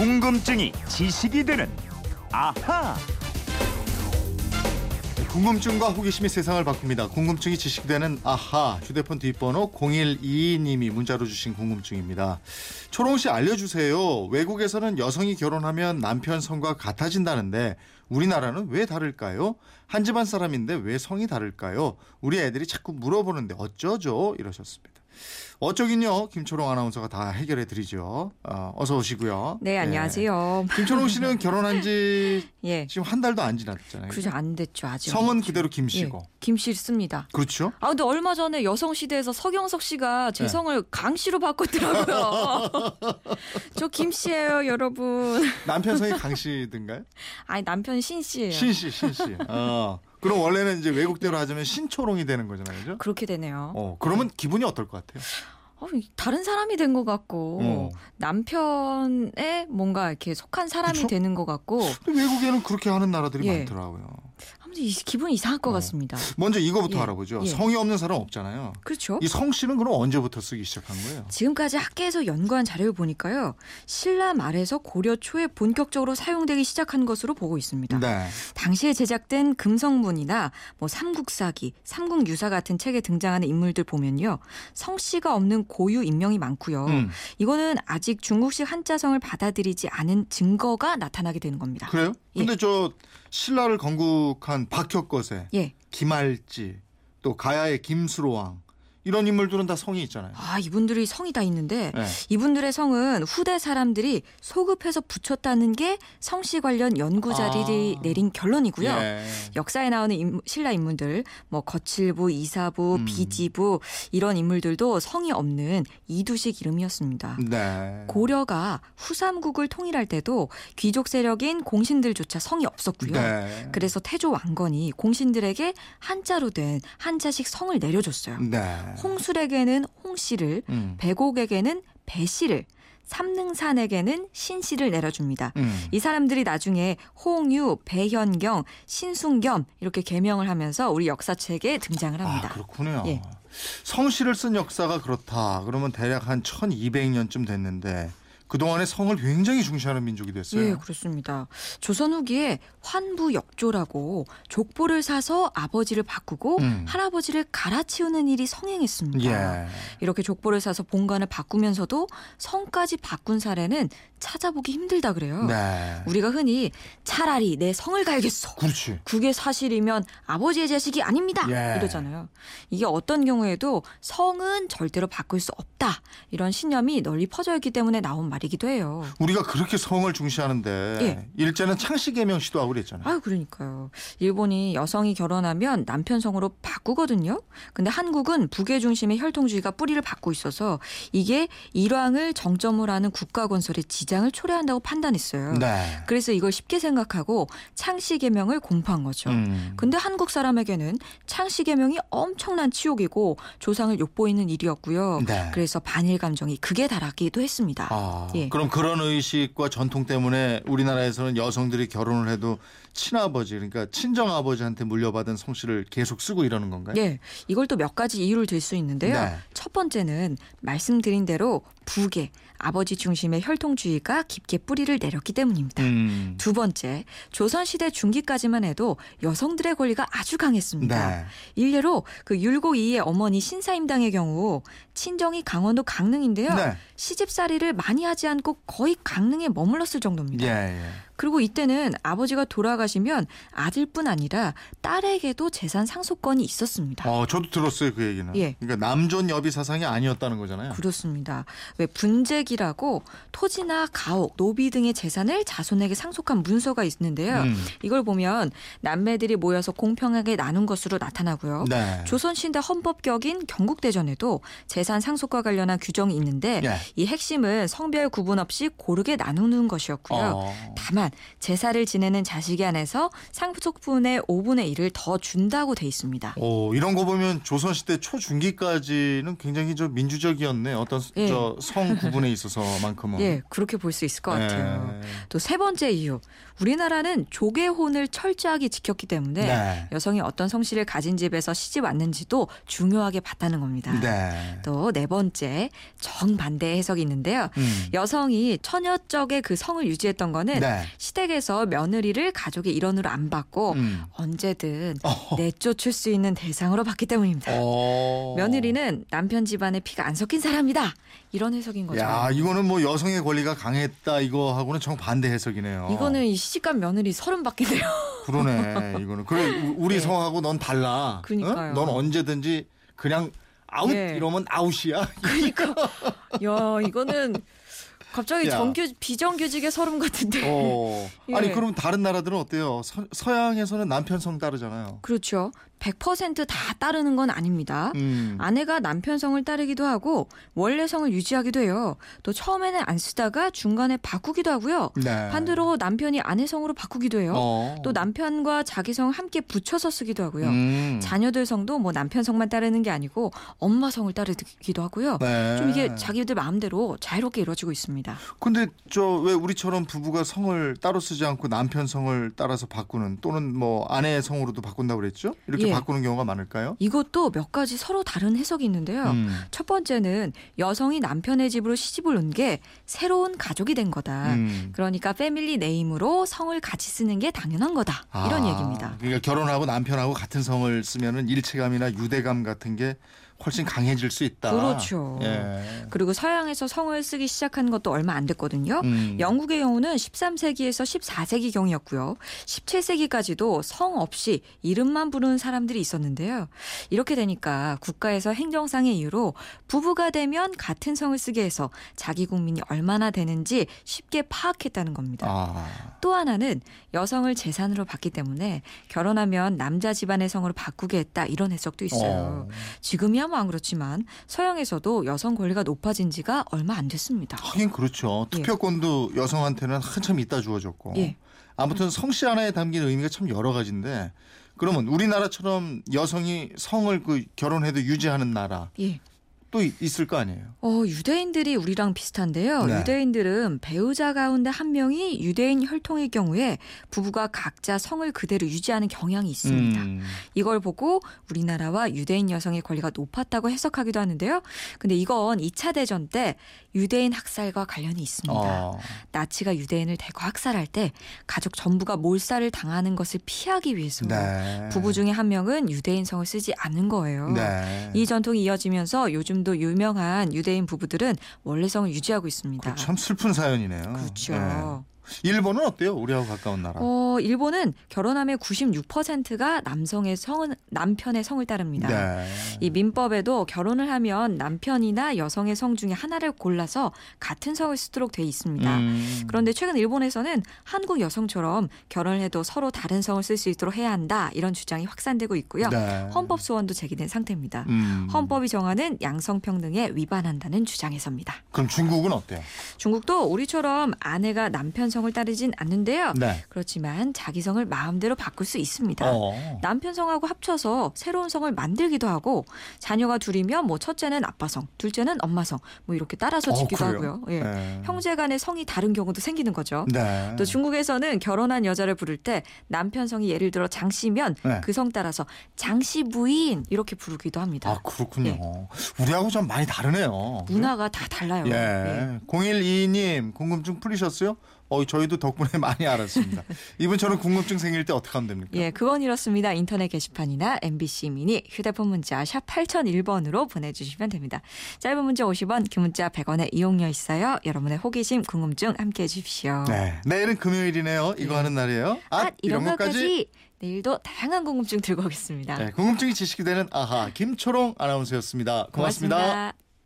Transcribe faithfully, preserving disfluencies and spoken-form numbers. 궁금증이 지식이 되는 아하. 궁금증과 호기심이 세상을 바꿉니다. 궁금증이 지식이 되는 아하. 휴대폰 뒷번호 공일이이 님이 문자로 주신 궁금증입니다. 초롱 씨 알려주세요. 외국에서는 여성이 결혼하면 남편 성과 같아진다는데 우리나라는 왜 다를까요? 한 집안 사람인데 왜 성이 다를까요? 우리 애들이 자꾸 물어보는데 어쩌죠? 이러셨습니다. 어쩌긴요. 김초롱 아나운서가 다 해결해 드리죠. 어, 어서 오시고요. 네, 안녕하세요. 네. 김초롱 씨는 결혼한 지 예. 지금 한 달도 안 지났잖아요. 그죠, 안 됐죠 아직. 성은 맞죠. 그대로 김 씨고. 예. 김 씨 씁니다. 그렇죠. 아 근데 얼마 전에 여성 시대에서 서경석 씨가 제 성을 네. 강 씨로 바꿨더라고요. 저 김 씨예요, 여러분. 남편 성이 강 씨든가요? 아니 남편 신 씨예요. 신 씨, 신 씨. 어. 그럼 원래는 이제 외국대로 하자면 신초롱이 되는 거잖아요, 그죠? 그렇게 되네요. 어, 그러면 네. 기분이 어떨 것 같아요? 어, 다른 사람이 된 것 같고 어. 남편에 뭔가 이렇게 속한 사람이 그쵸? 되는 것 같고. 근데 외국에는 그렇게 하는 나라들이 예. 많더라고요. 아무튼 기분이 이상할 것 어. 같습니다. 먼저 이거부터 예. 알아보죠. 예. 성이 없는 사람 없잖아요. 그렇죠. 이 성씨는 그럼 언제부터 쓰기 시작한 거예요? 지금까지 학계에서 연구한 자료를 보니까요. 신라 말에서 고려 초에 본격적으로 사용되기 시작한 것으로 보고 있습니다. 네. 당시에 제작된 금성문이나 뭐 삼국사기, 삼국유사 같은 책에 등장하는 인물들 보면요. 성씨가 없는 고유 인명이 많고요. 음. 이거는 아직 중국식 한자성을 받아들이지 않은 증거가 나타나게 되는 겁니다. 그래요? 근데 예. 저 신라를 건국한 박혁거세, 예. 김알지, 또 가야의 김수로왕 이런 인물들은 다 성이 있잖아요. 아 이분들이 성이 다 있는데 네. 이분들의 성은 후대 사람들이 소급해서 붙였다는 게 성씨 관련 연구자들이 아. 내린 결론이고요. 예. 역사에 나오는 임, 신라 인물들, 뭐 거칠부, 이사부, 음. 비지부 이런 인물들도 성이 없는 이두식 이름이었습니다. 네. 고려가 후삼국을 통일할 때도 귀족 세력인 공신들조차 성이 없었고요. 네. 그래서 태조 왕건이 공신들에게 한자로 된 한자식 성을 내려줬어요. 네. 홍술에게는 홍씨를, 음. 배곡에게는 배씨를, 삼능산에게는 신씨를 내려줍니다. 음. 이 사람들이 나중에 홍유, 배현경, 신순겸 이렇게 개명을 하면서 우리 역사책에 등장을 합니다. 아, 그렇군요. 예. 성씨를 쓴 역사가 그렇다. 그러면 대략 한 천이백 년쯤 됐는데 그동안에 성을 굉장히 중시하는 민족이 됐어요. 네, 그렇습니다. 조선 후기에 환부역조라고 족보를 사서 아버지를 바꾸고 음. 할아버지를 갈아치우는 일이 성행했습니다. 예. 이렇게 족보를 사서 본관을 바꾸면서도 성까지 바꾼 사례는 찾아보기 힘들다 그래요. 네. 우리가 흔히 차라리 내 성을 갈겠어. 그렇지. 그게 사실이면 아버지의 자식이 아닙니다. 예. 이러잖아요. 이게 어떤 경우에도 성은 절대로 바꿀 수 없다. 이런 신념이 널리 퍼져 있기 때문에 나온 말입니다. 이기도 해요. 우리가 그렇게 성을 중시하는데 예. 일제는 창씨 개명 시도하고 그랬잖아요. 아, 그러니까요. 일본이 여성이 결혼하면 남편 성으로 바꾸거든요. 근데 한국은 북의 중심의 혈통주의가 뿌리를 받고 있어서 이게 일왕을 정점으로 하는 국가 건설에 지장을 초래한다고 판단했어요. 네. 그래서 이걸 쉽게 생각하고 창씨 개명을 공포한 거죠. 음. 근데 한국 사람에게는 창씨 개명이 엄청난 치욕이고 조상을 욕보이는 일이었고요. 네. 그래서 반일 감정이 극에 달하기도 했습니다. 아. 예. 그럼 그런 의식과 전통 때문에 우리나라에서는 여성들이 결혼을 해도 친아버지 그러니까 친정아버지한테 물려받은 성씨를 계속 쓰고 이러는 건가요? 네. 이걸 또 몇 가지 이유를 들 수 있는데요. 네. 첫 번째는 말씀드린 대로 북의 아버지 중심의 혈통주의가 깊게 뿌리를 내렸기 때문입니다. 음. 두 번째, 조선시대 중기까지만 해도 여성들의 권리가 아주 강했습니다. 네. 일례로 그 율곡 이의 어머니 신사임당의 경우 친정이 강원도 강릉인데요. 네. 시집살이를 많이 하지 않고 거의 강릉에 머물렀을 정도입니다. 예, 예. 그리고 이때는 아버지가 돌아가시면 아들뿐 아니라 딸에게도 재산 상속권이 있었습니다. 어, 저도 들었어요, 그 얘기는. 예. 그러니까 남존 여비 사상이 아니었다는 거잖아요. 그렇습니다. 왜 분재기라고 토지나 가옥, 노비 등의 재산을 자손에게 상속한 문서가 있는데요. 음. 이걸 보면 남매들이 모여서 공평하게 나눈 것으로 나타나고요. 네. 조선시대 헌법격인 경국대전에도 재산 상속과 관련한 규정이 있는데 예. 이 핵심은 성별 구분 없이 고르게 나누는 것이었고요. 어. 다만 제사를 지내는 자식이 안에서 상속분의 오분의 일을 더 준다고 돼 있습니다. 오, 이런 거 보면 조선시대 초중기까지는 굉장히 좀 민주적이었네. 어떤 예. 저 성 구분에 있어서만큼은. 예, 그렇게 볼 수 있을 것 네. 같아요. 또 세 번째 이유, 우리나라는 조계혼을 철저하게 지켰기 때문에 네. 여성이 어떤 성씨를 가진 집에서 시집 왔는지도 중요하게 봤다는 겁니다. 네. 또 네 번째, 정반대의 해석이 있는데요. 음. 여성이 처녀적의 그 성을 유지했던 거는 네. 시댁에서 며느리를 가족의 일원으로 안 받고 음. 언제든 어허. 내쫓을 수 있는 대상으로 봤기 때문입니다. 오. 며느리는 남편 집안에 피가 안 섞인 사람이다. 이런 해석인 거죠. 야, 이거는 뭐 여성의 권리가 강했다 이거하고는 정반대 해석이네요. 이거는 이 시집간 며느리 서른 바뀌네요. 그러네. 이거는. 그래, 우리 네. 성하고 넌 달라. 그러니까요. 응? 넌 언제든지 그냥 아웃 네. 이러면 아웃이야. 그러니까. 야, 이거는 갑자기 야. 정규, 비정규직의 서름 같은데. 어. 예. 아니 그럼 다른 나라들은 어때요? 서, 서양에서는 남편 성 따르잖아요. 그렇죠. 백 퍼센트 다 따르는 건 아닙니다. 음. 아내가 남편 성을 따르기도 하고 원래 성을 유지하기도 해요. 또 처음에는 안 쓰다가 중간에 바꾸기도 하고요. 네. 반대로 남편이 아내 성으로 바꾸기도 해요. 어. 또 남편과 자기 성 함께 붙여서 쓰기도 하고요. 음. 자녀들 성도 뭐 남편 성만 따르는 게 아니고 엄마 성을 따르기도 하고요. 네. 좀 이게 자기들 마음대로 자유롭게 이루어지고 있습니다. 근데 저 왜 우리처럼 부부가 성을 따로 쓰지 않고 남편 성을 따라서 바꾸는 또는 뭐 아내 성으로도 바꾼다고 그랬죠? 이렇게 예. 바꾸는 경우가 많을까요? 이것도 몇 가지 서로 다른 해석이 있는데요. 음. 첫 번째는 여성이 남편의 집으로 시집을 온 게 새로운 가족이 된 거다. 음. 그러니까 패밀리 네임으로 성을 같이 쓰는 게 당연한 거다. 아, 이런 얘기입니다. 그러니까 결혼하고 남편하고 같은 성을 쓰면은 일체감이나 유대감 같은 게 훨씬 강해질 수 있다. 그렇죠. 예. 그리고 서양에서 성을 쓰기 시작한 것도 얼마 안 됐거든요. 음. 영국의 경우는 십삼 세기에서 십사 세기경이었고요. 십칠 세기까지도 성 없이 이름만 부르는 사람들이 있었는데요. 이렇게 되니까 국가에서 행정상의 이유로 부부가 되면 같은 성을 쓰게 해서 자기 국민이 얼마나 되는지 쉽게 파악했다는 겁니다. 아. 또 하나는 여성을 재산으로 봤기 때문에 결혼하면 남자 집안의 성으로 바꾸게 했다. 이런 해석도 있어요. 어. 지금이야 안 그렇지만 서양에서도 여성 권리가 높아진 지가 얼마 안 됐습니다. 하긴 그렇죠. 투표권도 예. 여성한테는 한참 있다 주어졌고. 예. 아무튼 성씨 하나에 담긴 의미가 참 여러 가지인데 그러면 우리나라처럼 여성이 성을 그 결혼해도 유지하는 나라. 예. 또 있을 거 아니에요? 어, 유대인들이 우리랑 비슷한데요. 네. 유대인들은 배우자 가운데 한 명이 유대인 혈통일 경우에 부부가 각자 성을 그대로 유지하는 경향이 있습니다. 음. 이걸 보고 우리나라와 유대인 여성의 권리가 높았다고 해석하기도 하는데요. 근데 이건 이 차 대전 때 유대인 학살과 관련이 있습니다. 어. 나치가 유대인을 대거 학살할 때 가족 전부가 몰살을 당하는 것을 피하기 위해서 네. 부부 중에 한 명은 유대인 성을 쓰지 않은 거예요. 네. 이 전통이 이어지면서 요즘 도 유명한 유대인 부부들은 원래 성을 유지하고 있습니다. 참 슬픈 사연이네요. 그렇죠. 네. 일본은 어때요? 우리하고 가까운 나라. 어, 일본은 결혼함의 구십육 퍼센트가 남성의 성은 남편의 성을 따릅니다. 네. 이 민법에도 결혼을 하면 남편이나 여성의 성 중에 하나를 골라서 같은 성을 쓰도록 돼 있습니다. 음. 그런데 최근 일본에서는 한국 여성처럼 결혼을 해도 서로 다른 성을 쓸 수 있도록 해야 한다. 이런 주장이 확산되고 있고요. 네. 헌법 소원도 제기된 상태입니다. 음. 헌법이 정하는 양성평등에 위반한다는 주장에서입니다. 그럼 중국은 어때요? 중국도 우리처럼 아내가 남편 성 성을 따르진 않는데요. 네. 그렇지만 자기 성을 마음대로 바꿀 수 있습니다. 어. 남편 성하고 합쳐서 새로운 성을 만들기도 하고 자녀가 둘이면 뭐 첫째는 아빠 성, 둘째는 엄마 성, 뭐 이렇게 따라서 짓기도 어, 하고요. 예. 네. 형제 간의 성이 다른 경우도 생기는 거죠. 네. 또 중국에서는 결혼한 여자를 부를 때 남편 성이 예를 들어 장씨면 네. 그 성 따라서 장씨 부인 이렇게 부르기도 합니다. 아 그렇군요. 예. 우리하고 좀 많이 다르네요. 문화가 다 달라요. 예. 예. 공일이이 님 궁금증 풀리셨어요? 어, 저희도 덕분에 많이 알았습니다. 이분처럼 궁금증 생길 때 어떻게 하면 됩니까? 예, 그건 이렇습니다. 인터넷 게시판이나 엠비씨 미니 휴대폰 문자 샵 팔공공일 번으로 보내주시면 됩니다. 짧은 문자 오십 원, 긴 문자 백 원의 이용료 있어요. 여러분의 호기심, 궁금증 함께해 주십시오. 네, 내일은 금요일이네요. 이거 예. 하는 날이에요. 아, 아 이런, 이런 것까지. 것까지 내일도 다양한 궁금증 들고 오겠습니다. 네, 궁금증이 지식이 되는 아하 김초롱 아나운서였습니다. 고맙습니다. 고맙습니다.